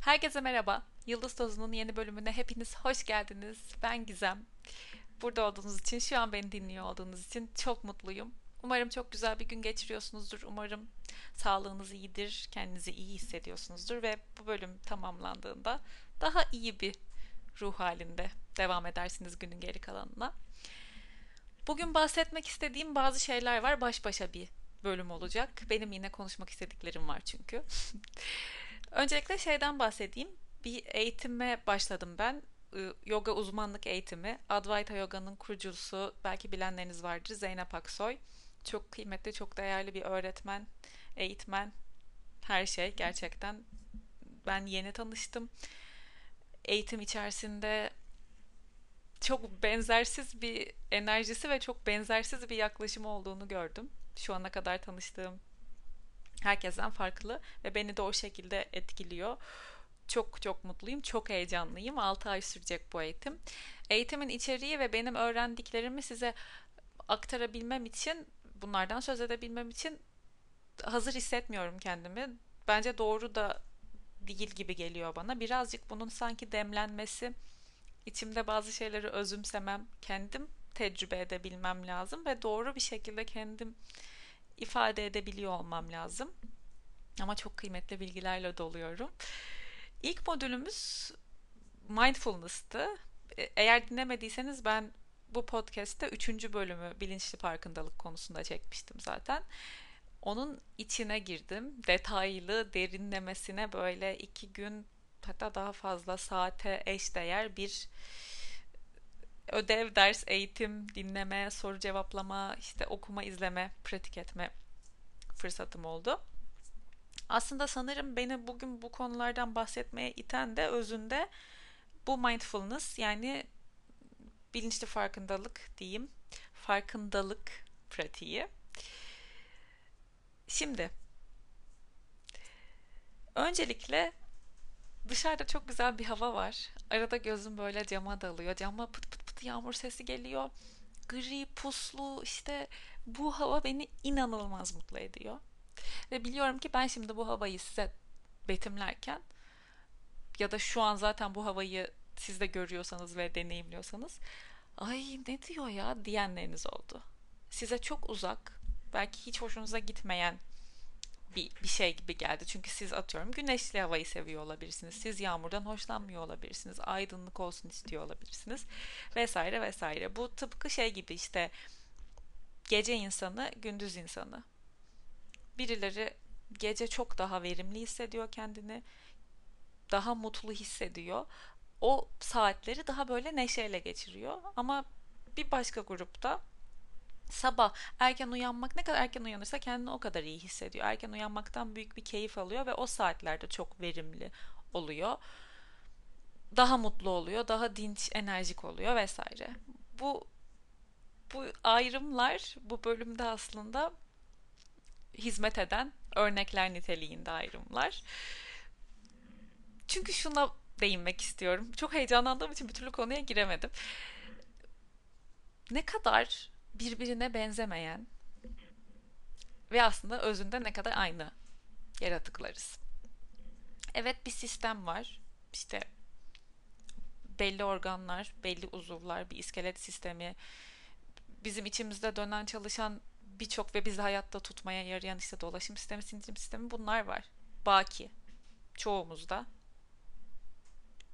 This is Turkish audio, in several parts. Herkese merhaba. Yıldız Tozu'nun yeni bölümüne hepiniz hoş geldiniz. Ben Gizem. Burada olduğunuz için, şu an beni dinliyor olduğunuz için çok mutluyum. Umarım çok güzel bir gün geçiriyorsunuzdur. Umarım sağlığınız iyidir, kendinizi iyi hissediyorsunuzdur ve bu bölüm tamamlandığında daha iyi bir ruh halinde devam edersiniz günün geri kalanına. Bugün bahsetmek istediğim bazı şeyler var. Baş başa bir bölüm olacak. Benim yine konuşmak istediklerim var çünkü. Öncelikle şeyden bahsedeyim. Bir eğitime başladım ben. Yoga uzmanlık eğitimi. Advaita Yoga'nın kurucusu, belki bilenleriniz vardır, Zeynep Aksoy. Çok kıymetli, çok değerli bir öğretmen, eğitmen, her şey gerçekten. Ben yeni tanıştım. Eğitim içerisinde çok benzersiz bir enerjisi ve çok benzersiz bir yaklaşımı olduğunu gördüm. Şu ana kadar tanıştığım herkesten farklı ve beni de o şekilde etkiliyor. Çok çok mutluyum, çok heyecanlıyım. 6 ay sürecek bu eğitim. Eğitimin içeriği ve benim öğrendiklerimi size aktarabilmem için, bunlardan söz edebilmem için hazır hissetmiyorum kendimi. Bence doğru da değil gibi geliyor bana. Birazcık bunun sanki demlenmesi, içimde bazı şeyleri özümsemem, kendim tecrübe edebilmem lazım ve doğru bir şekilde kendim ifade edebiliyor olmam lazım. Ama çok kıymetli bilgilerle doluyorum. İlk modülümüz Mindfulness'tı. Eğer dinlemediyseniz ben bu podcast'te 3. bölümü bilinçli farkındalık konusunda çekmiştim zaten. Onun içine girdim. Detaylı, derinlemesine böyle 2 gün, hatta daha fazla saate eşdeğer bir ödev, ders, eğitim, dinleme, soru cevaplama, işte okuma, izleme, pratik etme fırsatım oldu. Aslında sanırım beni bugün bu konulardan bahsetmeye iten de özünde bu mindfulness, yani bilinçli farkındalık diyeyim, farkındalık pratiği. Şimdi öncelikle dışarıda çok güzel bir hava var. Arada gözüm böyle cama dalıyor. Cama pıt pıt pıt yağmur sesi geliyor. Gri, puslu, işte bu hava beni inanılmaz mutlu ediyor. Ve biliyorum ki ben şimdi bu havayı size betimlerken ya da şu an zaten bu havayı siz de görüyorsanız ve deneyimliyorsanız, ay ne diyor ya diyenleriniz oldu. Size çok uzak, belki hiç hoşunuza gitmeyen bir şey gibi geldi. Çünkü siz, atıyorum, güneşli havayı seviyor olabilirsiniz. Siz yağmurdan hoşlanmıyor olabilirsiniz. Aydınlık olsun istiyor olabilirsiniz. Vesaire vesaire. Bu tıpkı şey gibi, işte gece insanı, gündüz insanı. Birileri gece çok daha verimli hissediyor kendini. Daha mutlu hissediyor. O saatleri daha böyle neşeyle geçiriyor. Ama bir başka grupta sabah erken uyanmak, ne kadar erken uyanırsa kendini o kadar iyi hissediyor. Erken uyanmaktan büyük bir keyif alıyor ve o saatlerde çok verimli oluyor. Daha mutlu oluyor, daha dinç, enerjik oluyor vesaire. Bu ayrımlar bu bölümde aslında hizmet eden örnekler niteliğinde ayrımlar. Çünkü şuna değinmek istiyorum. Çok heyecanlandığım için bir türlü konuya giremedim. Ne kadar birbirine benzemeyen ve aslında özünde ne kadar aynı yaratıklarız. Evet, bir sistem var. İşte belli organlar, belli uzuvlar, bir iskelet sistemi, bizim içimizde dönen, çalışan birçok ve bizi hayatta tutmaya yarayan işte dolaşım sistemi, sindirim sistemi, bunlar var. Baki çoğumuzda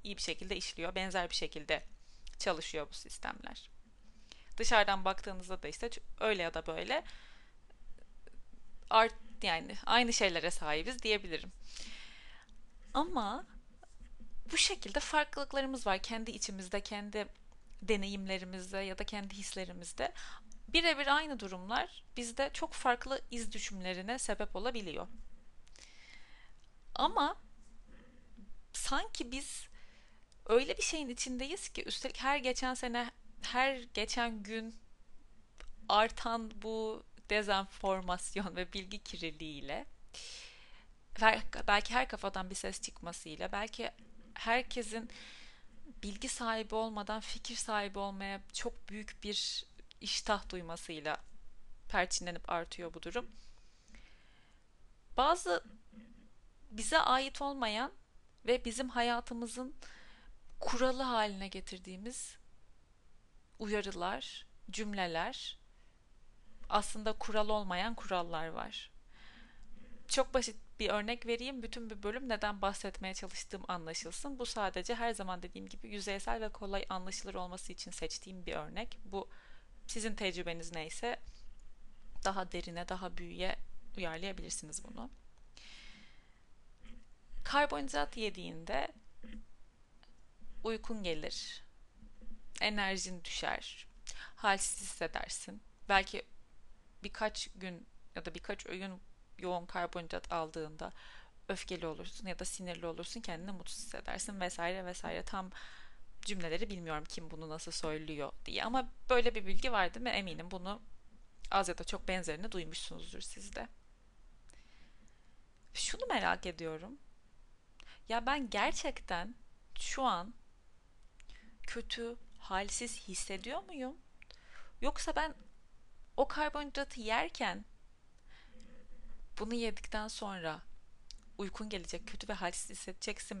iyi bir şekilde işliyor, benzer bir şekilde çalışıyor bu sistemler. Dışarıdan baktığınızda da işte öyle ya da böyle yani aynı şeylere sahibiz diyebilirim. Ama bu şekilde farklılıklarımız var kendi içimizde, kendi deneyimlerimizde ya da kendi hislerimizde. Birebir aynı durumlar bizde çok farklı iz düşümlerine sebep olabiliyor. Ama sanki biz öyle bir şeyin içindeyiz ki, üstelik her geçen sene, her geçen gün artan bu dezenformasyon ve bilgi kirliliğiyle, belki her kafadan bir ses çıkmasıyla, belki herkesin bilgi sahibi olmadan fikir sahibi olmaya çok büyük bir iştah duymasıyla perçinlenip artıyor bu durum. Bazı bize ait olmayan ve bizim hayatımızın kuralı haline getirdiğimiz uyarılar, cümleler, aslında kural olmayan kurallar var. Çok basit bir örnek vereyim. Bütün bir bölüm neden bahsetmeye çalıştığım anlaşılsın. Bu sadece her zaman dediğim gibi yüzeysel ve kolay anlaşılır olması için seçtiğim bir örnek. Bu sizin tecrübeniz neyse daha derine, daha büyüye uyarlayabilirsiniz bunu. Karbonhidrat yediğinde uykun gelir, enerjin düşer, halsiz hissedersin. Belki birkaç gün ya da birkaç öğün yoğun karbonhidrat aldığında öfkeli olursun ya da sinirli olursun, kendini mutsuz hissedersin vesaire vesaire. Tam cümleleri bilmiyorum kim bunu nasıl söylüyor diye, ama böyle bir bilgi var değil mi? Eminim bunu az ya da çok benzerini duymuşsunuzdur siz de. Şunu merak ediyorum. Ya ben gerçekten şu an kötü, halsiz hissediyor muyum? Yoksa ben o karbonhidratı yerken, bunu yedikten sonra uykun gelecek, kötü ve halsiz hissedeceksin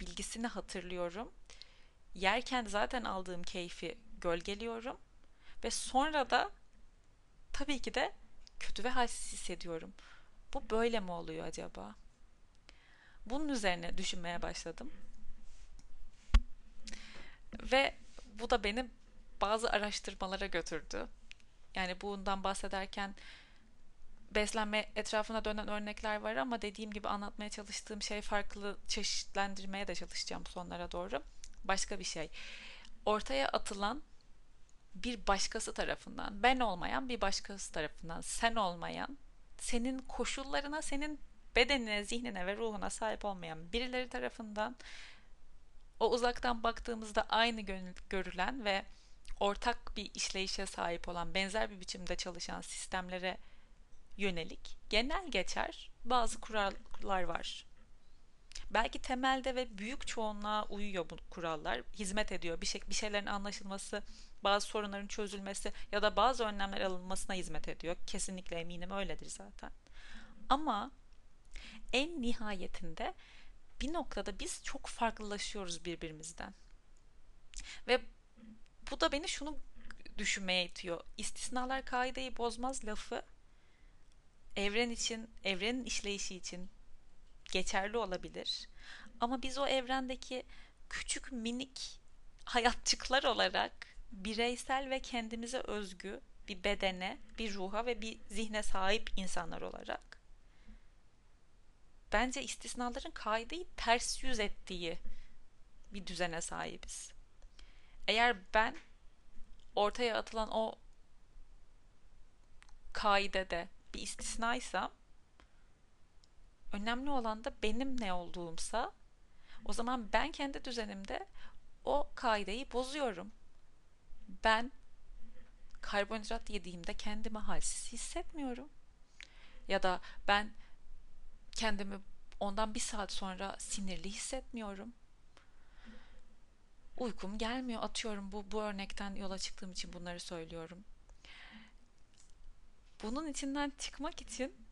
bilgisini hatırlıyorum. Yerken zaten aldığım keyfi gölgeliyorum ve sonra da tabii ki de kötü ve halsiz hissediyorum. Bu böyle mi oluyor acaba? Bunun üzerine düşünmeye başladım. Ve bu da beni bazı araştırmalara götürdü. Yani bundan bahsederken beslenme etrafına dönen örnekler var ama dediğim gibi anlatmaya çalıştığım şey farklı, çeşitlendirmeye de çalışacağım sonlara doğru. Başka bir şey. Ortaya atılan bir başkası tarafından, ben olmayan bir başkası tarafından, sen olmayan, senin koşullarına, senin bedenine, zihnine ve ruhuna sahip olmayan birileri tarafından o uzaktan baktığımızda aynı görülen ve ortak bir işleyişe sahip olan, benzer bir biçimde çalışan sistemlere yönelik genel geçer bazı kurallar var. Belki temelde ve büyük çoğunluğa uyuyor bu kurallar, hizmet ediyor. Bir şeylerin anlaşılması, bazı sorunların çözülmesi ya da bazı önlemler alınmasına hizmet ediyor. Kesinlikle eminim öyledir zaten. Ama en nihayetinde bir noktada biz çok farklılaşıyoruz birbirimizden. Ve bu da beni şunu düşünmeye itiyor. İstisnalar kaideyi bozmaz lafı evren için, evrenin işleyişi için geçerli olabilir. Ama biz o evrendeki küçük minik hayatçıklar olarak bireysel ve kendimize özgü bir bedene, bir ruha ve bir zihne sahip insanlar olarak bence istisnaların kaideyi ters yüz ettiği bir düzene sahibiz. Eğer ben ortaya atılan o kaidede bir istisnaysam, önemli olan da benim ne olduğumsa, o zaman ben kendi düzenimde o kaideyi bozuyorum. Ben karbonhidrat yediğimde kendimi halsiz hissetmiyorum. Ya da ben kendimi ondan bir saat sonra sinirli hissetmiyorum. Uykum gelmiyor, atıyorum, bu örnekten yola çıktığım için bunları söylüyorum. Bunun içinden çıkmak için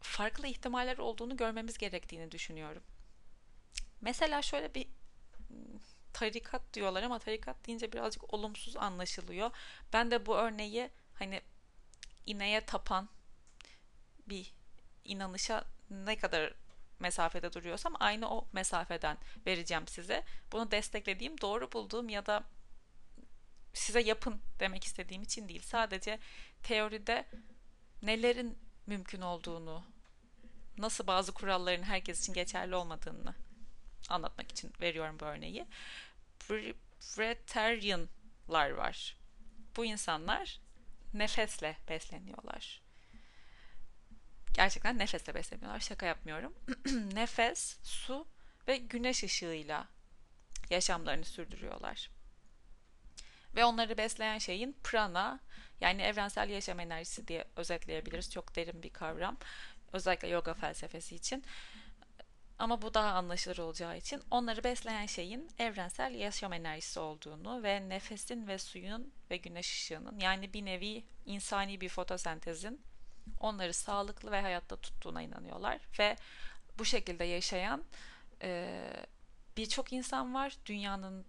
farklı ihtimaller olduğunu görmemiz gerektiğini düşünüyorum. Mesela şöyle bir tarikat diyorlar ama tarikat deyince birazcık olumsuz anlaşılıyor. Ben de bu örneği hani ineğe tapan bir inanışa ne kadar mesafede duruyorsam aynı o mesafeden vereceğim size. Bunu desteklediğim, doğru bulduğum ya da size yapın demek istediğim için değil. Sadece teoride nelerin mümkün olduğunu, nasıl bazı kuralların herkes için geçerli olmadığını anlatmak için veriyorum bu örneği. Privetarianlar var. Bu insanlar nefesle besleniyorlar. Gerçekten nefesle besleniyorlar. Şaka yapmıyorum. Nefes, su ve güneş ışığıyla yaşamlarını sürdürüyorlar. Ve onları besleyen şeyin prana, yani evrensel yaşam enerjisi diye özetleyebiliriz. Çok derin bir kavram. Özellikle yoga felsefesi için. Ama bu daha anlaşılır olacağı için onları besleyen şeyin evrensel yaşam enerjisi olduğunu ve nefesin ve suyun ve güneş ışığının, yani bir nevi insani bir fotosentezin onları sağlıklı ve hayatta tuttuğuna inanıyorlar. Ve bu şekilde yaşayan birçok insan var dünyanın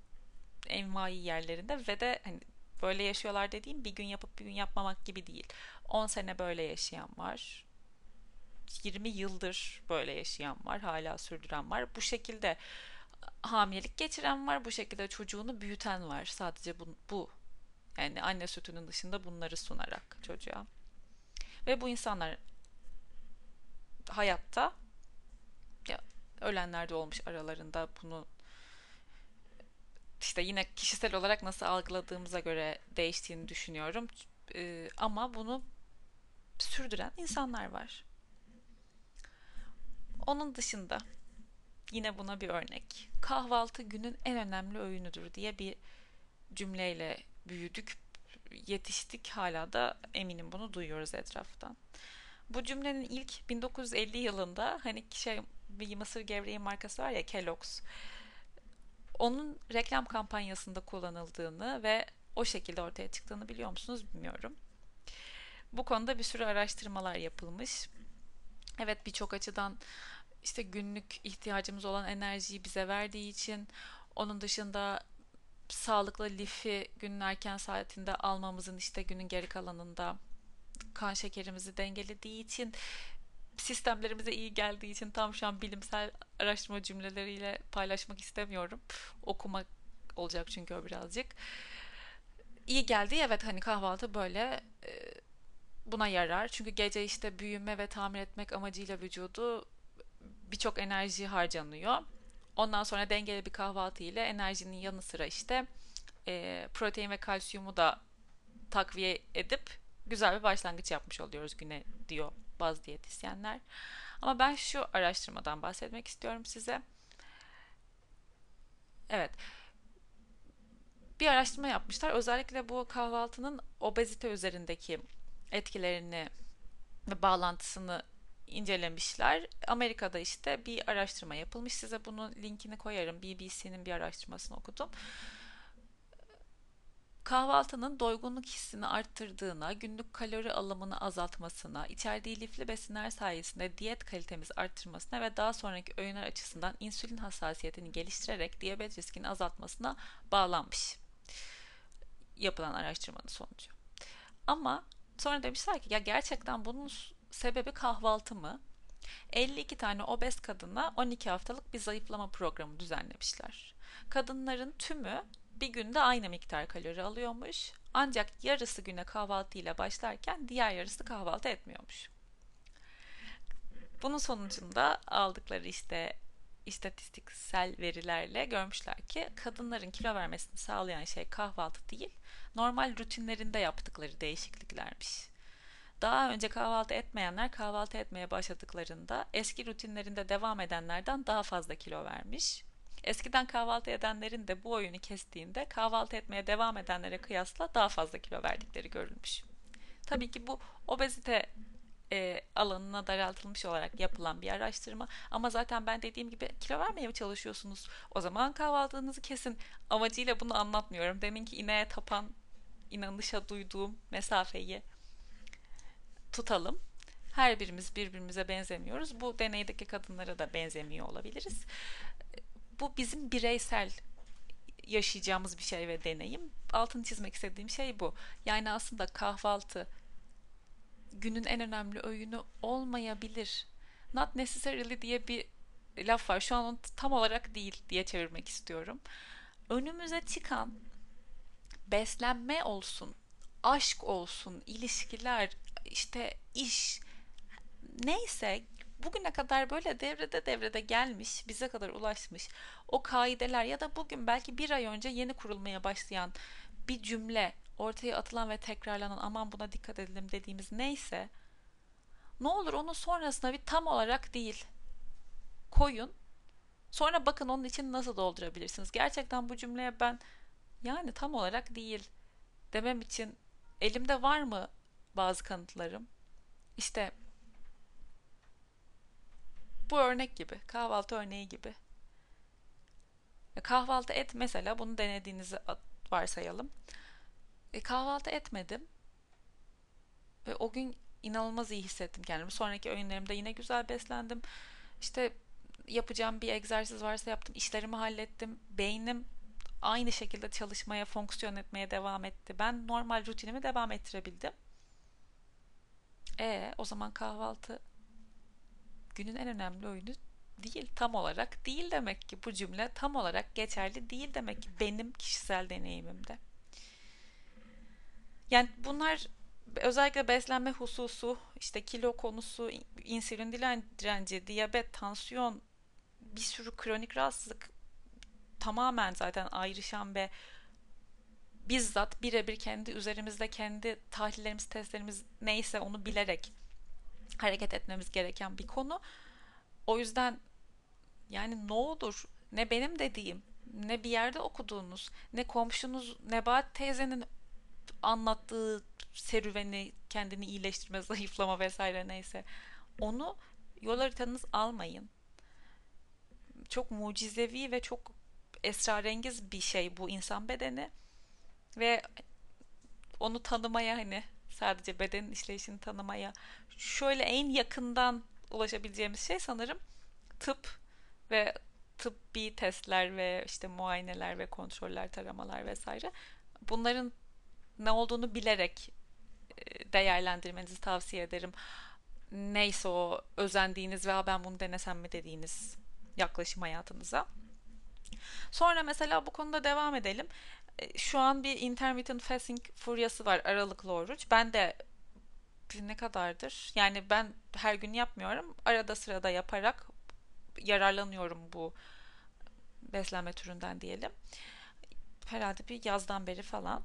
envai yerlerinde ve de hani böyle yaşıyorlar dediğim bir gün yapıp bir gün yapmamak gibi değil. 10 sene böyle yaşayan var. 20 yıldır böyle yaşayan var. Hala sürdüren var. Bu şekilde hamilelik geçiren var. Bu şekilde çocuğunu büyüten var. Sadece bu. Yani anne sütünün dışında bunları sunarak çocuğa. Ve bu insanlar hayatta, ya ölenler de olmuş aralarında, bunu işte yine kişisel olarak nasıl algıladığımıza göre değiştiğini düşünüyorum. Ama bunu sürdüren insanlar var. Onun dışında yine buna bir örnek. Kahvaltı günün en önemli öğünüdür diye bir cümleyle büyüdük, yetiştik, hala da eminim bunu duyuyoruz etraftan. Bu cümlenin ilk 1950 yılında hani bir mısır gevreği markası var ya, Kellogg's. Onun reklam kampanyasında kullanıldığını ve o şekilde ortaya çıktığını biliyor musunuz bilmiyorum. Bu konuda bir sürü araştırmalar yapılmış. Evet, birçok açıdan işte günlük ihtiyacımız olan enerjiyi bize verdiği için, onun dışında sağlıklı lifi günün erken saatinde almamızın işte günün geri kalanında kan şekerimizi dengelediği için, sistemlerimize iyi geldiği için, tam şu an bilimsel araştırma cümleleriyle paylaşmak istemiyorum. Okumak olacak çünkü o birazcık. İyi geldi, evet, hani kahvaltı böyle buna yarar. Çünkü gece işte büyüme ve tamir etmek amacıyla vücudu birçok enerji harcanıyor. Ondan sonra dengeli bir kahvaltı ile enerjinin yanı sıra işte protein ve kalsiyumu da takviye edip güzel bir başlangıç yapmış oluyoruz güne, diyor bazı diyetisyenler. Ama ben şu araştırmadan bahsetmek istiyorum size. Evet. Bir araştırma yapmışlar. Özellikle bu kahvaltının obezite üzerindeki etkilerini ve bağlantısını incelemişler. Amerika'da işte bir araştırma yapılmış. Size bunun linkini koyarım. BBC'nin bir araştırmasını okudum. Kahvaltının doygunluk hissini arttırdığına, günlük kalori alımını azaltmasına, içerdiği lifli besinler sayesinde diyet kalitemizi arttırmasına ve daha sonraki öğünler açısından insülin hassasiyetini geliştirerek diyabet riskini azaltmasına bağlanmış. Yapılan araştırmanın sonucu. Ama sonra demişler ki ya gerçekten bunun sebebi kahvaltı mı? 52 tane obez kadına 12 haftalık bir zayıflama programı düzenlemişler. Kadınların tümü bir günde aynı miktar kalori alıyormuş. Ancak yarısı güne kahvaltıyla başlarken diğer yarısı kahvaltı etmiyormuş. Bunun sonucunda aldıkları işte istatistiksel verilerle görmüşler ki kadınların kilo vermesini sağlayan şey kahvaltı değil, normal rutinlerinde yaptıkları değişikliklermiş. Daha önce kahvaltı etmeyenler kahvaltı etmeye başladıklarında eski rutinlerinde devam edenlerden daha fazla kilo vermiş. Eskiden kahvaltı edenlerin de bu oyunu kestiğinde kahvaltı etmeye devam edenlere kıyasla daha fazla kilo verdikleri görülmüş. Tabii ki bu obezite alanına daraltılmış olarak yapılan bir araştırma. Ama zaten ben dediğim gibi kilo vermeye mi çalışıyorsunuz? O zaman kahvaltınızı kesin amacıyla bunu anlatmıyorum. Deminki ineğe tapan inanışa duyduğum mesafeyi tutalım. Her birimiz birbirimize benzemiyoruz. Bu deneydeki kadınlara da benzemiyor olabiliriz. Bu bizim bireysel yaşayacağımız bir şey ve deneyim. Altını çizmek istediğim şey bu. Yani aslında kahvaltı günün en önemli öğünü olmayabilir. Not necessarily diye bir laf var. Şu an onu tam olarak değil diye çevirmek istiyorum. Önümüze çıkan beslenme olsun, aşk olsun, ilişkiler, işte iş, neyse bugüne kadar böyle devrede gelmiş, bize kadar ulaşmış o kaideler ya da bugün belki bir ay önce yeni kurulmaya başlayan bir cümle, ortaya atılan ve tekrarlanan, aman buna dikkat edelim dediğimiz neyse, ne olur onun sonrasına bir tam olarak değil koyun, sonra bakın onun için nasıl doldurabilirsiniz. Gerçekten bu cümleye ben yani tam olarak değil demem için elimde var mı bazı kanıtlarım? İşte bu örnek gibi, kahvaltı örneği gibi. Kahvaltı et mesela, bunu denediğinizi varsayalım. Kahvaltı etmedim ve o gün inanılmaz iyi hissettim kendimi. Sonraki öğünlerimde yine güzel beslendim. İşte yapacağım bir egzersiz varsa yaptım, işlerimi hallettim, beynim aynı şekilde çalışmaya, fonksiyon etmeye devam etti. Ben normal rutinimi devam ettirebildim. O zaman kahvaltı günün en önemli oyunu değil, tam olarak değil demek ki, bu cümle tam olarak geçerli değil demek ki benim kişisel deneyimimde. Yani bunlar, özellikle beslenme hususu, işte kilo konusu, insülin direnci, diyabet, tansiyon, bir sürü kronik rahatsızlık tamamen zaten ayrışan ve bizzat birebir kendi üzerimizde, kendi tahlillerimiz, testlerimiz neyse onu bilerek hareket etmemiz gereken bir konu. O yüzden yani ne olur, ne benim dediğim, ne bir yerde okuduğunuz, ne komşunuz Nebahat teyzenin anlattığı serüveni, kendini iyileştirme, zayıflama vesaire neyse, onu yol haritanız almayın. Çok mucizevi ve çok esrarengiz bir şey bu insan bedeni ve onu tanımaya, hani sadece bedenin işleyişini tanımaya şöyle en yakından ulaşabileceğimiz şey sanırım tıp ve tıbbi testler ve işte muayeneler ve kontroller, taramalar vesaire. Bunların ne olduğunu bilerek değerlendirmenizi tavsiye ederim. Neyse o özendiğiniz veya ben bunu denesem mi dediğiniz yaklaşım hayatınıza. Sonra mesela bu konuda devam edelim. Şu an bir intermittent fasting furyası var, aralıklı oruç. Ben de ne kadardır? Yani ben her gün yapmıyorum. Arada sırada yaparak yararlanıyorum bu beslenme türünden diyelim. Herhalde bir yazdan beri falan.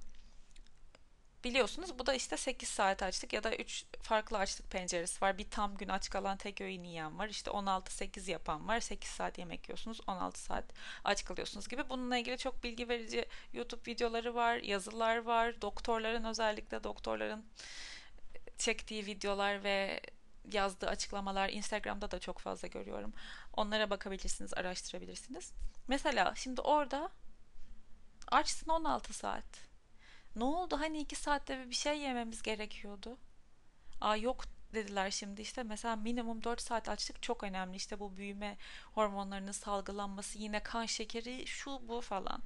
Biliyorsunuz bu da işte 8 saat açlık ya da 3 farklı açlık penceresi var. Bir tam gün aç kalan, tek öğün yiyen var. İşte 16-8 yapan var. 8 saat yemek yiyorsunuz, 16 saat aç kalıyorsunuz gibi. Bununla ilgili çok bilgi verici YouTube videoları var, yazılar var. Doktorların, özellikle doktorların çektiği videolar ve yazdığı açıklamalar Instagram'da da çok fazla görüyorum. Onlara bakabilirsiniz, araştırabilirsiniz. Mesela şimdi orada açsın 16 saat. Ne oldu? Hani 2 saatte bir şey yememiz gerekiyordu. Aa yok dediler şimdi işte. Mesela minimum 4 saat açlık çok önemli. İşte bu büyüme hormonlarının salgılanması, yine kan şekeri, şu bu falan.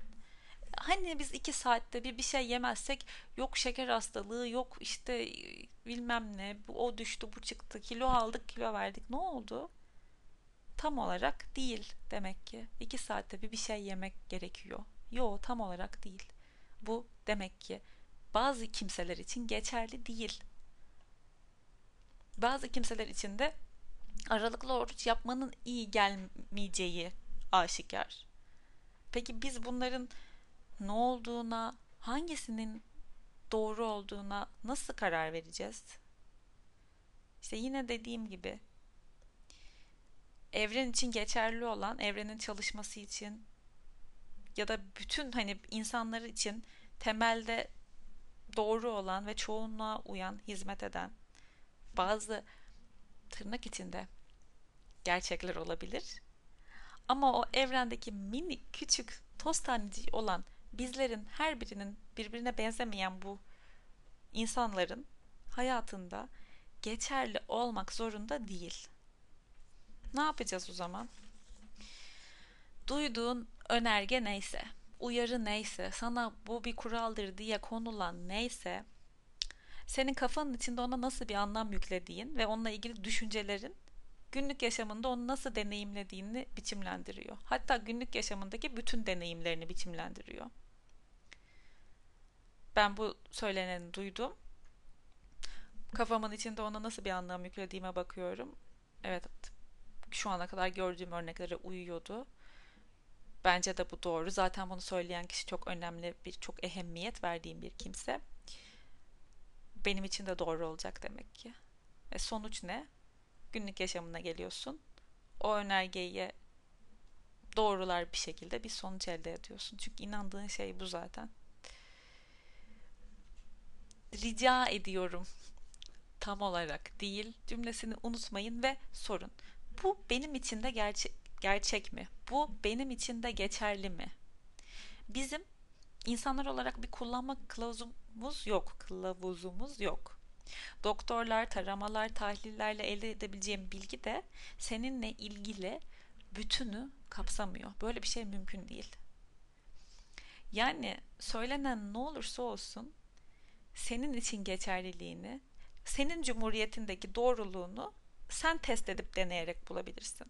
Hani biz 2 saatte bir şey yemezsek yok şeker hastalığı, yok işte bilmem ne, o düştü, bu çıktı, kilo aldık, kilo verdik. Ne oldu? Tam olarak değil demek ki. 2 saatte bir şey yemek gerekiyor. Yo, tam olarak değil. Bu demek ki bazı kimseler için geçerli değil. Bazı kimseler için de aralıklı oruç yapmanın iyi gelmeyeceği aşikar. Peki biz bunların ne olduğuna, hangisinin doğru olduğuna nasıl karar vereceğiz? İşte yine dediğim gibi, evren için geçerli olan, evrenin çalışması için ya da bütün hani insanlar için temelde doğru olan ve çoğunluğa uyan, hizmet eden bazı tırnak içinde gerçekler olabilir. Ama o evrendeki minik, küçük, toz taneci olan bizlerin, her birinin birbirine benzemeyen bu insanların hayatında geçerli olmak zorunda değil. Ne yapacağız o zaman? Duyduğun önerge neyse, uyarı neyse, sana bu bir kuraldır diye konulan neyse, senin kafanın içinde ona nasıl bir anlam yüklediğin ve onunla ilgili düşüncelerin günlük yaşamında onu nasıl deneyimlediğini biçimlendiriyor. Hatta günlük yaşamındaki bütün deneyimlerini biçimlendiriyor. Ben bu söyleneni duydum. Kafamın içinde ona nasıl bir anlam yüklediğime bakıyorum. Evet, şu ana kadar gördüğüm örneklere uyuyordu. Bence de bu doğru. Zaten bunu söyleyen kişi çok önemli, bir çok ehemmiyet verdiğim bir kimse. Benim için de doğru olacak demek ki. Ve sonuç ne? Günlük yaşamına geliyorsun. O önergeyi doğrular bir şekilde bir sonuç elde ediyorsun. Çünkü inandığın şey bu zaten. Rica ediyorum, tam olarak değil cümlesini unutmayın ve sorun. Bu benim için de gerçek mi? Bu benim için de geçerli mi? Bizim insanlar olarak bir kullanma kılavuzumuz yok. Doktorlar, taramalar, tahlillerle elde edebileceğim bilgi de seninle ilgili bütünü kapsamıyor. Böyle bir şey mümkün değil. Yani söylenen ne olursa olsun senin için geçerliliğini, senin cumhuriyetindeki doğruluğunu sen test edip deneyerek bulabilirsin.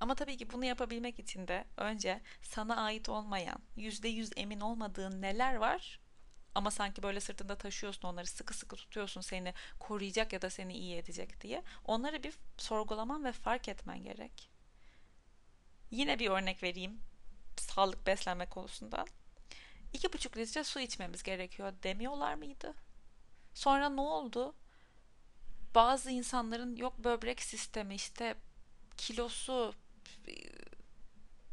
Ama tabii ki bunu yapabilmek için de önce sana ait olmayan, %100 emin olmadığın neler var ama sanki böyle sırtında taşıyorsun, onları sıkı sıkı tutuyorsun seni koruyacak ya da seni iyi edecek diye. Onları bir sorgulaman ve fark etmen gerek. Yine bir örnek vereyim sağlık beslenme konusunda. 2,5 litre su içmemiz gerekiyor demiyorlar mıydı? Sonra ne oldu? Bazı insanların yok böbrek sistemi, işte kilosu,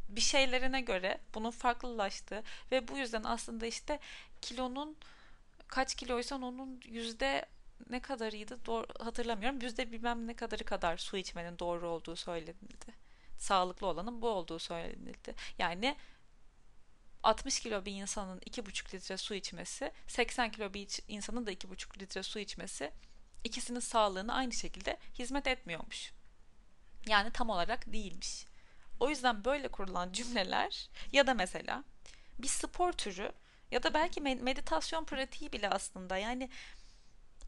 bir şeylerine göre bunun farklılaştığı ve bu yüzden aslında işte kilonun kaç kiloysan onun yüzde ne kadarıydı hatırlamıyorum. Yüzde bilmem ne kadarı kadar su içmenin doğru olduğu söylenildi. Sağlıklı olanın bu olduğu söylenildi. Yani 60 kilo bir insanın 2,5 litre su içmesi, 80 kilo bir insanın da 2,5 litre su içmesi ikisinin sağlığına aynı şekilde hizmet etmiyormuş. Yani tam olarak değilmiş. O yüzden böyle kurulan cümleler ya da mesela bir spor türü ya da belki meditasyon pratiği bile aslında, yani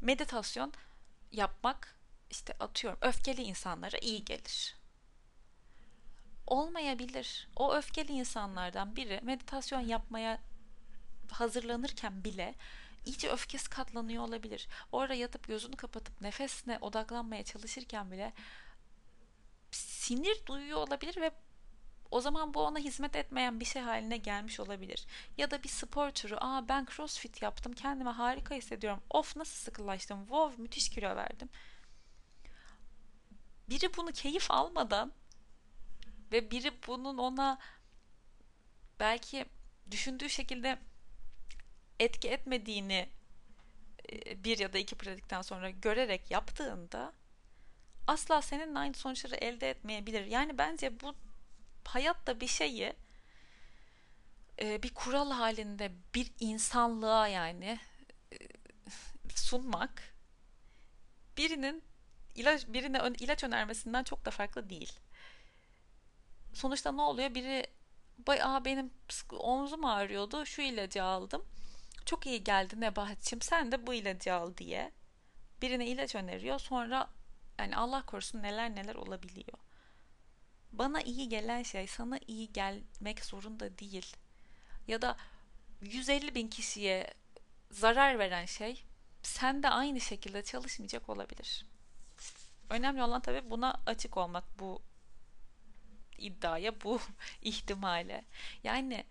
meditasyon yapmak işte atıyorum öfkeli insanlara iyi gelir. Olmayabilir. O öfkeli insanlardan biri meditasyon yapmaya hazırlanırken bile iyice öfkesi katlanıyor olabilir. Orada yatıp gözünü kapatıp nefesine odaklanmaya çalışırken bile sinir duyuyor olabilir ve o zaman bu ona hizmet etmeyen bir şey haline gelmiş olabilir. Ya da bir spor türü, ben crossfit yaptım, kendime harika hissediyorum, of nasıl sıkılaştım, wow müthiş kilo verdim. Biri bunu keyif almadan ve biri bunun ona belki düşündüğü şekilde etki etmediğini bir ya da iki pratikten sonra görerek yaptığında asla seninle aynı sonuçları elde etmeyebilir. Yani bence bu hayatta bir şeyi bir kural halinde bir insanlığa yani sunmak birine ilaç önermesinden çok da farklı değil. Sonuçta ne oluyor? Biri benim omzum ağrıyordu, şu ilacı aldım. Çok iyi geldi Nebahat'cığım, sen de bu ilacı al diye birine ilaç öneriyor. Sonra yani Allah korusun neler neler olabiliyor. Bana iyi gelen şey sana iyi gelmek zorunda değil. Ya da 150.000 kişiye zarar veren şey sen de aynı şekilde çalışmayacak olabilir. Önemli olan tabii buna açık olmak, bu iddiaya, bu ihtimale. Yani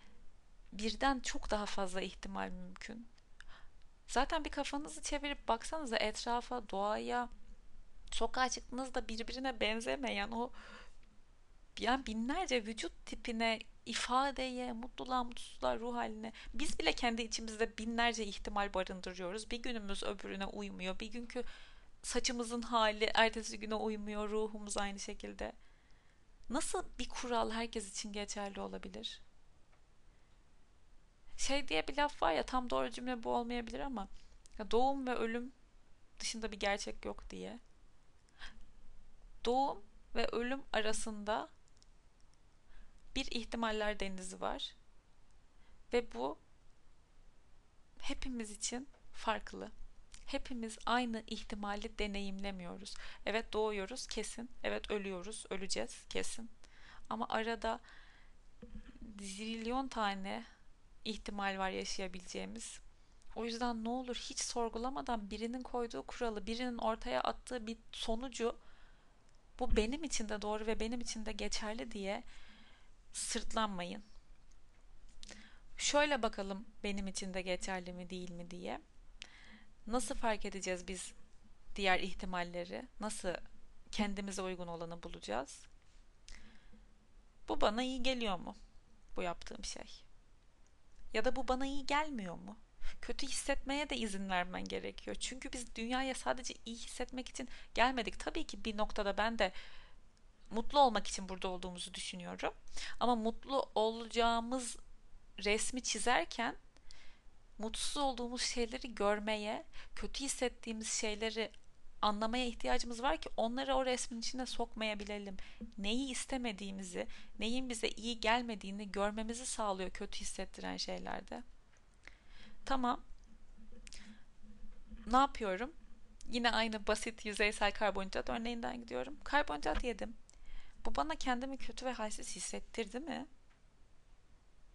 birden çok daha fazla ihtimal mümkün. Zaten bir kafanızı çevirip baksanıza etrafa, doğaya, sokağa çıktığınızda birbirine benzemeyen yani binlerce vücut tipine, ifadeye, mutluluğa, mutsuzluğa, ruh haline, biz bile kendi içimizde binlerce ihtimal barındırıyoruz. Bir günümüz öbürüne uymuyor. Bir günkü saçımızın hali ertesi güne uymuyor. Ruhumuz aynı şekilde. Nasıl bir kural herkes için geçerli olabilir? Şey diye bir laf var ya, tam doğru cümle bu olmayabilir ama doğum ve ölüm dışında bir gerçek yok diye. Doğum ve ölüm arasında bir ihtimaller denizi var. Ve bu hepimiz için farklı. Hepimiz aynı ihtimali deneyimlemiyoruz. Evet doğuyoruz kesin. Evet ölüyoruz, öleceğiz kesin. Ama arada zilyon tane ihtimal var yaşayabileceğimiz. O yüzden ne olur hiç sorgulamadan birinin koyduğu kuralı, birinin ortaya attığı bir sonucu bu benim için de doğru ve benim için de geçerli diye sırtlanmayın. Şöyle bakalım benim için de geçerli mi değil mi diye. Nasıl fark edeceğiz biz diğer ihtimalleri? Nasıl kendimize uygun olanı bulacağız? Bu bana iyi geliyor mu? Bu yaptığım şey. Ya da bu bana iyi gelmiyor mu? Kötü hissetmeye de izin vermen gerekiyor. Çünkü biz dünyaya sadece iyi hissetmek için gelmedik. Tabii ki bir noktada ben de mutlu olmak için burada olduğumuzu düşünüyorum. Ama mutlu olacağımız resmi çizerken mutsuz olduğumuz şeyleri görmeye, kötü hissettiğimiz şeyleri anlamaya ihtiyacımız var ki onları o resmin içine sokmayabilelim. Neyi istemediğimizi, neyin bize iyi gelmediğini görmemizi sağlıyor kötü hissettiren şeylerde. Tamam. Ne yapıyorum? Yine aynı basit yüzeysel karbonhidrat örneğinden gidiyorum. Karbonhidrat yedim. Bu bana kendimi kötü ve halsiz hissettirdi mi?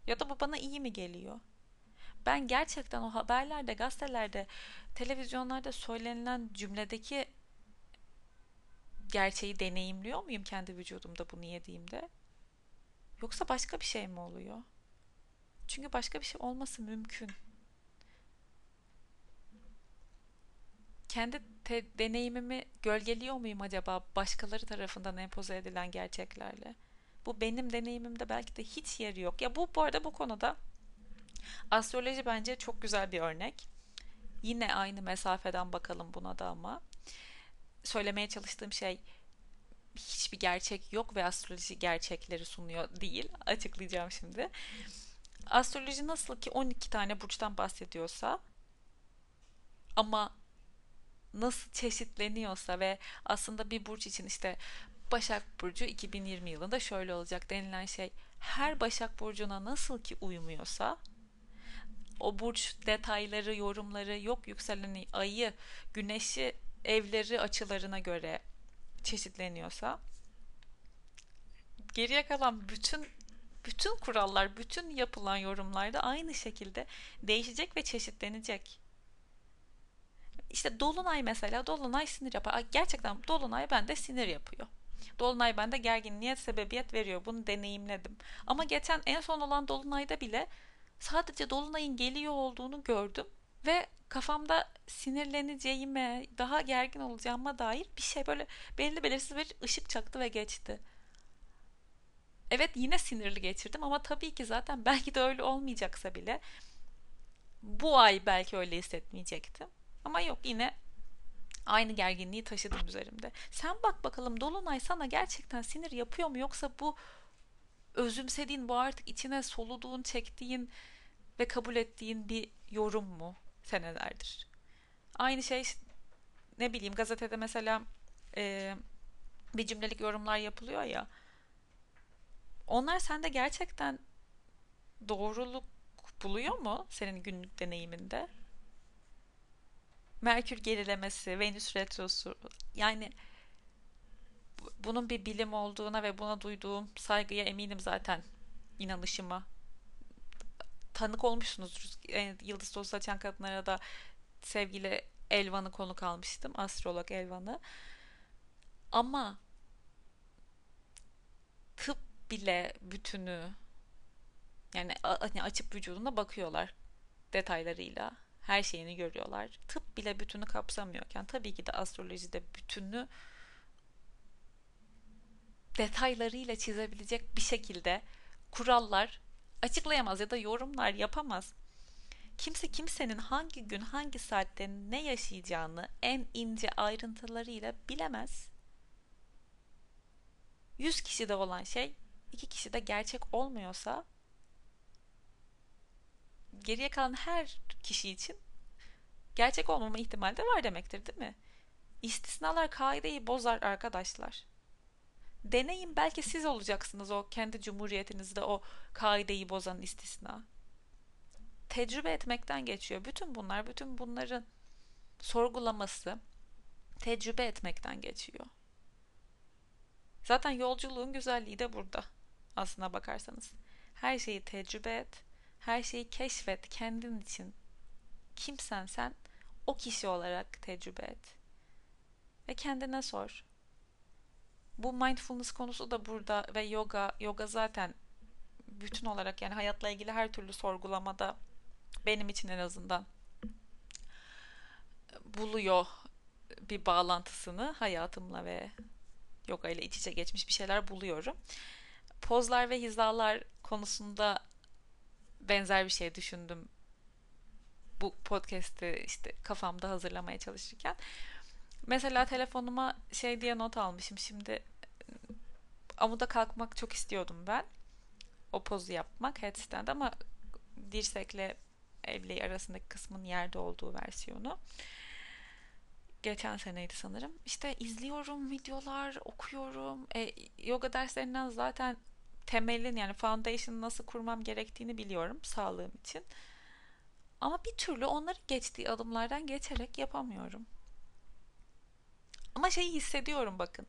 Ya da bu bana iyi mi geliyor? Ben gerçekten o haberlerde, gazetelerde, televizyonlarda söylenilen cümledeki gerçeği deneyimliyor muyum kendi vücudumda bunu yediğimde? Yoksa başka bir şey mi oluyor? Çünkü başka bir şey olması mümkün. Kendi deneyimimi gölgeliyor muyum acaba başkaları tarafından empoze edilen gerçeklerle? Bu benim deneyimimde belki de hiç yeri yok. Ya bu arada bu konuda astroloji bence çok güzel bir örnek. Yine aynı mesafeden bakalım buna da ama. Söylemeye çalıştığım şey hiçbir gerçek yok ve astroloji gerçekleri sunuyor değil. Açıklayacağım şimdi. Astroloji nasıl ki 12 tane burçtan bahsediyorsa ama nasıl çeşitleniyorsa ve aslında bir burç için işte Başak Burcu 2020 yılında şöyle olacak denilen şey her Başak Burcu'na nasıl ki uymuyorsa o burç detayları, yorumları yok yükseleni, ayı, güneşi, evleri açılarına göre çeşitleniyorsa geriye kalan bütün kurallar, bütün yapılan yorumlarda aynı şekilde değişecek ve çeşitlenecek. İşte Dolunay mesela, Dolunay sinir yapar. Gerçekten Dolunay bende sinir yapıyor. Dolunay bende gerginliğe sebebiyet veriyor. Bunu deneyimledim. Ama geçen en son olan Dolunay'da bile sadece Dolunay'ın geliyor olduğunu gördüm. Ve kafamda sinirleneceğime, daha gergin olacağıma dair bir şey böyle belli belirsiz bir ışık çaktı ve geçti. Evet yine sinirli geçirdim ama tabii ki zaten belki de öyle olmayacaksa bile bu ay belki öyle hissetmeyecektim. Ama yok yine aynı gerginliği taşıdım üzerimde. Sen bak bakalım Dolunay sana gerçekten sinir yapıyor mu? Yoksa bu özümsediğin, bu artık içine soluduğun, çektiğin ve kabul ettiğin bir yorum mu senelerdir? Aynı şey ne bileyim gazetede mesela bir cümlelik yorumlar yapılıyor ya. Onlar sende gerçekten doğruluk buluyor mu senin günlük deneyiminde? Merkür gerilemesi, Venüs retrosu, yani bunun bir bilim olduğuna ve buna duyduğum saygıya eminim zaten, inanışıma. Tanık olmuşsunuz. Yıldız Tozu açan kadınlara da sevgili Elvan'ı konuk almıştım. Astrolog Elvan'ı. Ama tıp bile bütünü, yani açıp vücuduna bakıyorlar detaylarıyla. Her şeyini görüyorlar. Tıp bile bütünü kapsamıyorken tabii ki de astrolojide bütünü detaylarıyla çizebilecek bir şekilde kurallar açıklayamaz ya da yorumlar yapamaz. Kimse kimsenin hangi gün, hangi saatte ne yaşayacağını en ince ayrıntılarıyla bilemez. 100 kişide olan şey 2 kişide gerçek olmuyorsa geriye kalan her kişi için gerçek olmama ihtimali de var demektir, değil mi? İstisnalar kaideyi bozar arkadaşlar. Deneyin, belki siz olacaksınız o kendi cumhuriyetinizde o kaideyi bozan istisna. Tecrübe etmekten geçiyor. Bütün bunların sorgulaması tecrübe etmekten geçiyor. Zaten yolculuğun güzelliği de burada aslına bakarsanız. Her şeyi tecrübe et. Her şeyi keşfet kendin için. Kimsen sen, o kişi olarak tecrübe et. Ve kendine sor. Bu mindfulness konusu da burada ve yoga zaten bütün olarak yani hayatla ilgili her türlü sorgulamada benim için en azından buluyor bir bağlantısını hayatımla ve yoga ile iç içe geçmiş bir şeyler buluyorum. Pozlar ve hizalar konusunda benzer bir şey düşündüm bu podcast'i işte kafamda hazırlamaya çalışırken. Mesela telefonuma şey diye not almışım şimdi. Amuda kalkmak çok istiyordum ben. O pozu yapmak, headstand, ama dirsekle elbileği arasındaki kısmın yerde olduğu versiyonu. geçen seneydi sanırım. İşte izliyorum videolar, okuyorum. Yoga derslerinden zaten temelin, yani foundation'ı nasıl kurmam gerektiğini biliyorum sağlığım için. Ama bir türlü onların geçtiği adımlardan geçerek yapamıyorum. Ama şeyi hissediyorum bakın.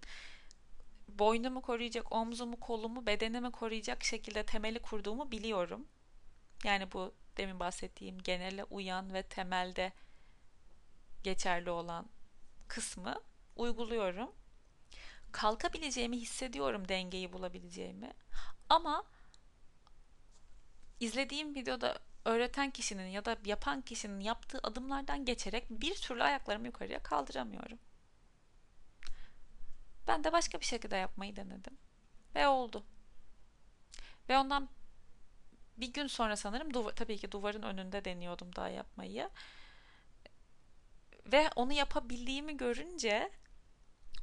Boynumu koruyacak, omzumu, kolumu, bedenimi koruyacak şekilde temeli kurduğumu biliyorum. Yani bu demin bahsettiğim genele uyan ve temelde geçerli olan kısmı uyguluyorum. Kalkabileceğimi hissediyorum, dengeyi bulabileceğimi. Ama izlediğim videoda öğreten kişinin ya da yapan kişinin yaptığı adımlardan geçerek bir türlü ayaklarımı yukarıya kaldıramıyorum. Ben de başka bir şekilde yapmayı denedim. Ve oldu. Ve ondan bir gün sonra sanırım tabii ki duvarın önünde deniyordum daha yapmayı. Ve onu yapabildiğimi görünce,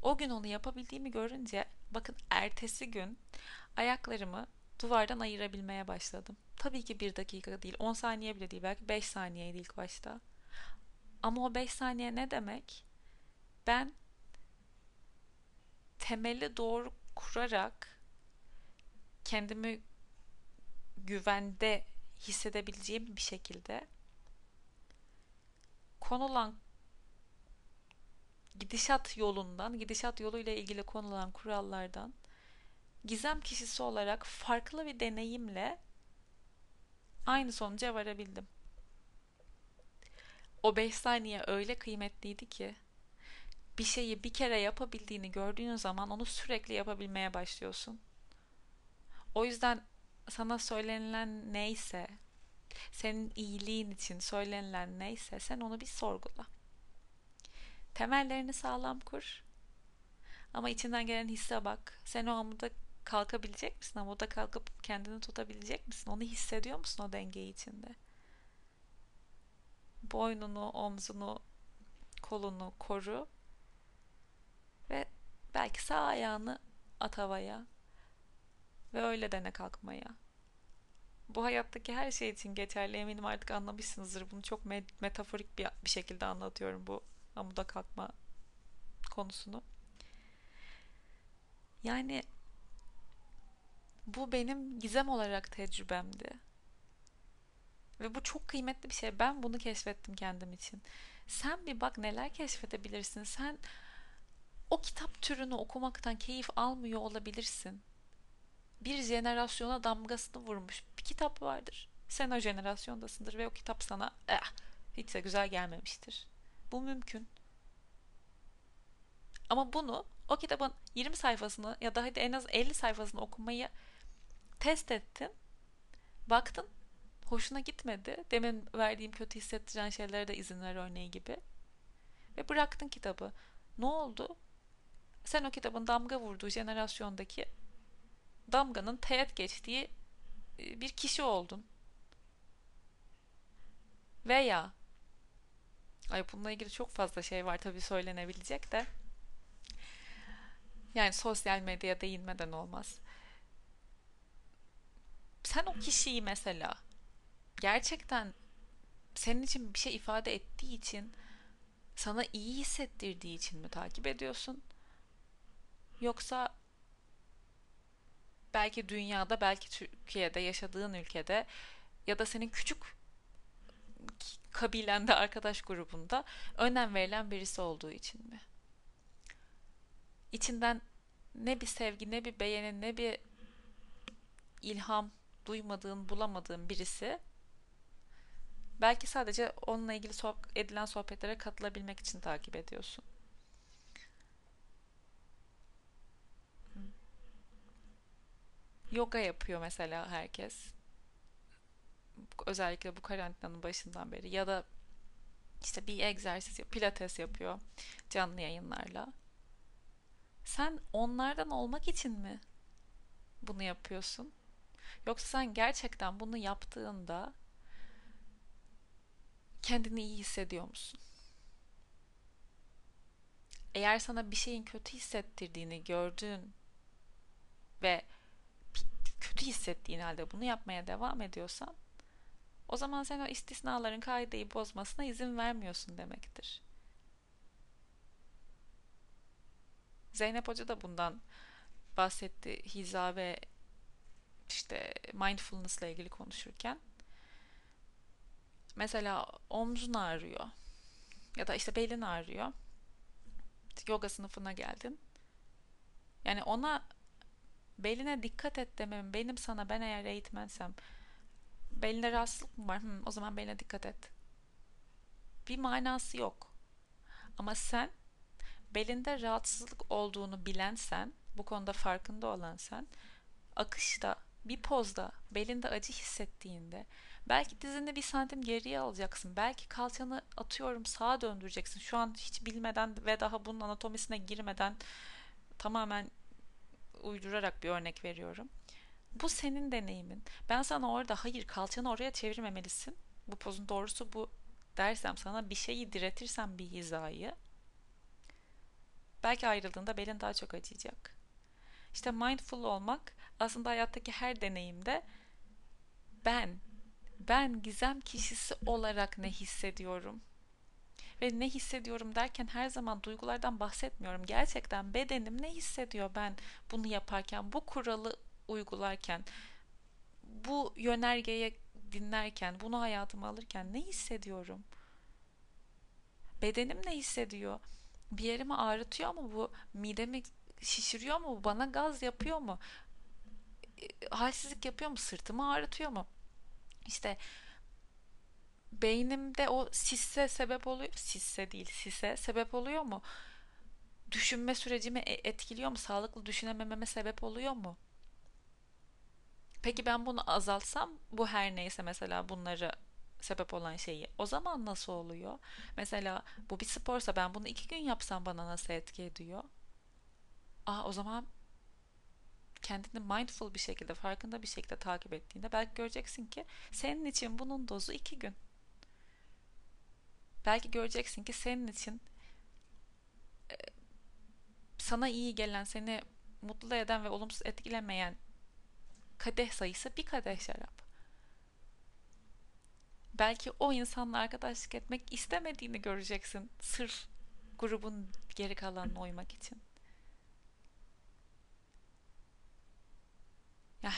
o gün onu yapabildiğimi görünce, bakın ertesi gün ayaklarımı duvardan ayırabilmeye başladım. Tabii ki 1 dakika değil, 10 saniye bile değil, belki 5 saniyeydi ilk başta. Ama o 5 saniye ne demek? Ben temeli doğru kurarak kendimi güvende hissedebileceğim bir şekilde konulan gidişat yoluyla ilgili konulan kurallardan Gizem kişisi olarak farklı bir deneyimle aynı sonuca varabildim. O 5 saniye öyle kıymetliydi ki, bir şeyi bir kere yapabildiğini gördüğün zaman onu sürekli yapabilmeye başlıyorsun. O yüzden sana söylenilen neyse, senin iyiliğin için söylenilen neyse sen onu bir sorgula. Temellerini sağlam kur. Ama içinden gelen hisse bak. Sen o amuda kalkabilecek misin? Amuda kalkıp kendini tutabilecek misin? Onu hissediyor musun o dengeyi içinde? Boynunu, omzunu, kolunu koru. Ve belki sağ ayağını at havaya. Ve öyle dene kalkmaya. Bu hayattaki her şey için geçerli. Eminim artık anlamışsınızdır. Bunu çok metaforik bir şekilde anlatıyorum bu amuda kalkma konusunu. Yani bu benim Gizem olarak tecrübemdi. Ve bu çok kıymetli bir şey. Ben bunu keşfettim kendim için. Sen bir bak neler keşfedebilirsin. Sen o kitap türünü okumaktan keyif almıyor olabilirsin. Bir jenerasyona damgasını vurmuş bir kitap vardır. Sen o jenerasyondasındır ve o kitap sana hiç de güzel gelmemiştir. Bu mümkün. Ama bunu o kitabın 20 sayfasını ya da hadi en az 50 sayfasını okumayı test ettin. Baktın, hoşuna gitmedi. Demin verdiğim kötü hissettiren şeylere de izin ver örneği gibi. Ve bıraktın kitabı. Ne oldu? Sen o kitabın damga vurduğu jenerasyondaki damganın teğet geçtiği bir kişi oldun. Veya bununla ilgili çok fazla şey var tabii söylenebilecek de. Yani sosyal medyaya değinmeden olmaz. Sen o kişiyi mesela gerçekten senin için bir şey ifade ettiği için, sana iyi hissettirdiği için mi takip ediyorsun? Yoksa belki dünyada, belki Türkiye'de, yaşadığın ülkede ya da senin küçük kabilende, arkadaş grubunda önem verilen birisi olduğu için mi? İçinden ne bir sevgi, ne bir beğeni, ne bir ilham duymadığın, bulamadığın birisi belki sadece onunla ilgili edilen sohbetlere katılabilmek için takip ediyorsun. Yoga yapıyor mesela herkes. Özellikle bu karantinanın başından beri. Ya da işte bir egzersiz, pilates yapıyor canlı yayınlarla. Sen onlardan olmak için mi bunu yapıyorsun? Yoksa sen gerçekten bunu yaptığında kendini iyi hissediyor musun? Eğer sana bir şeyin kötü hissettirdiğini gördüğün ve kötü hissettiğin halde bunu yapmaya devam ediyorsan, o zaman sen o istisnaların kaideyi bozmasına izin vermiyorsun demektir. Zeynep Hoca da bundan bahsetti. Hiza ve işte mindfulness ile ilgili konuşurken. Mesela omzun ağrıyor ya da işte belin ağrıyor. Yoga sınıfına geldin. Yani ona beline dikkat et demem, benim sana, ben eğer eğitmensem, belinde rahatsızlık mı var? O zaman beline dikkat et. Bir manası yok. Ama sen belinde rahatsızlık olduğunu bilen sen, bu konuda farkında olan sen, akışta, bir pozda, belinde acı hissettiğinde belki dizini bir santim geriye alacaksın. Belki kalçanı atıyorum sağa döndüreceksin. Şu an hiç bilmeden ve daha bunun anatomisine girmeden tamamen uydurarak bir örnek veriyorum. Bu senin deneyimin. Ben sana orada hayır kalçanı oraya çevirmemelisin, bu pozun doğrusu bu dersem sana, bir şeyi diretirsem bir hizayı, belki ayrıldığında belin daha çok acıyacak. İşte mindful olmak aslında hayattaki her deneyimde ben Gizem kişisi olarak ne hissediyorum? Ve ne hissediyorum derken her zaman duygulardan bahsetmiyorum. Gerçekten bedenim ne hissediyor ben bunu yaparken, bu kuralı uygularken, bu yönergeyi dinlerken, bunu hayatıma alırken ne hissediyorum? Bedenim ne hissediyor? Bir yerimi ağrıtıyor mu bu? Midemi şişiriyor mu? Bana gaz yapıyor mu? Halsizlik yapıyor mu? Sırtımı ağrıtıyor mu? İşte beynimde o sisse sebep oluyor, sisse değil, sise sebep oluyor mu? Düşünme sürecimi etkiliyor mu? Sağlıklı düşünemememe sebep oluyor mu? Peki ben bunu azaltsam, bu her neyse mesela bunları sebep olan şeyi, o zaman nasıl oluyor? Mesela bu bir sporsa ben bunu 2 gün yapsam bana nasıl etki ediyor? O zaman kendini mindful bir şekilde, farkında bir şekilde takip ettiğinde belki göreceksin ki senin için bunun dozu 2 gün. Belki göreceksin ki senin için sana iyi gelen, seni mutlu eden ve olumsuz etkilemeyen kadeh sayısı 1 kadeh şarap. Belki o insanla arkadaşlık etmek istemediğini göreceksin sırf grubun geri kalanına uymak için. Ya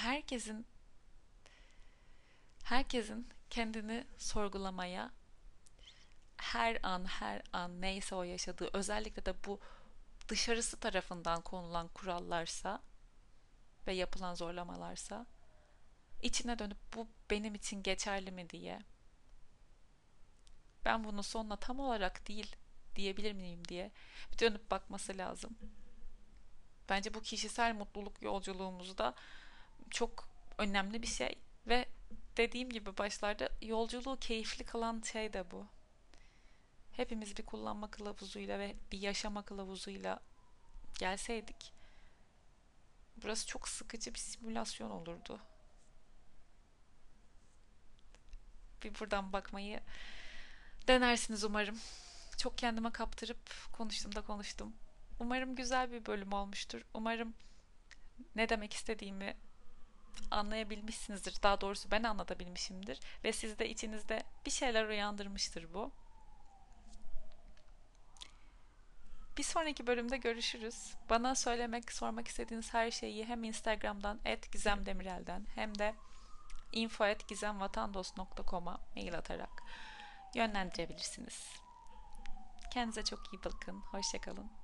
herkesin kendini sorgulamaya, her an neyse o yaşadığı, özellikle de bu dışarısı tarafından konulan kurallarsa ve yapılan zorlamalarsa, içine dönüp bu benim için geçerli mi diye, ben bunu sonuna tam olarak değil diyebilir miyim diye bir dönüp bakması lazım. Bence bu kişisel mutluluk yolculuğumuzda çok önemli bir şey ve dediğim gibi başlarda yolculuğu keyifli kılan şey de bu. Hepimiz bir kullanma kılavuzuyla ve bir yaşama kılavuzuyla gelseydik burası çok sıkıcı bir simülasyon olurdu. Bir buradan bakmayı denersiniz umarım. Çok kendime kaptırıp konuştum. Umarım güzel bir bölüm olmuştur. Umarım ne demek istediğimi anlayabilmişsinizdir. Daha doğrusu ben anlatabilmişimdir. Ve siz de içinizde bir şeyler uyandırmıştır bu. Bir sonraki bölümde görüşürüz. Bana sormak istediğiniz her şeyi hem Instagram'dan @gizemdemirel'den hem de info@gizemvatandos.com'a mail atarak yönlendirebilirsiniz. Kendinize çok iyi bakın. Hoşça kalın.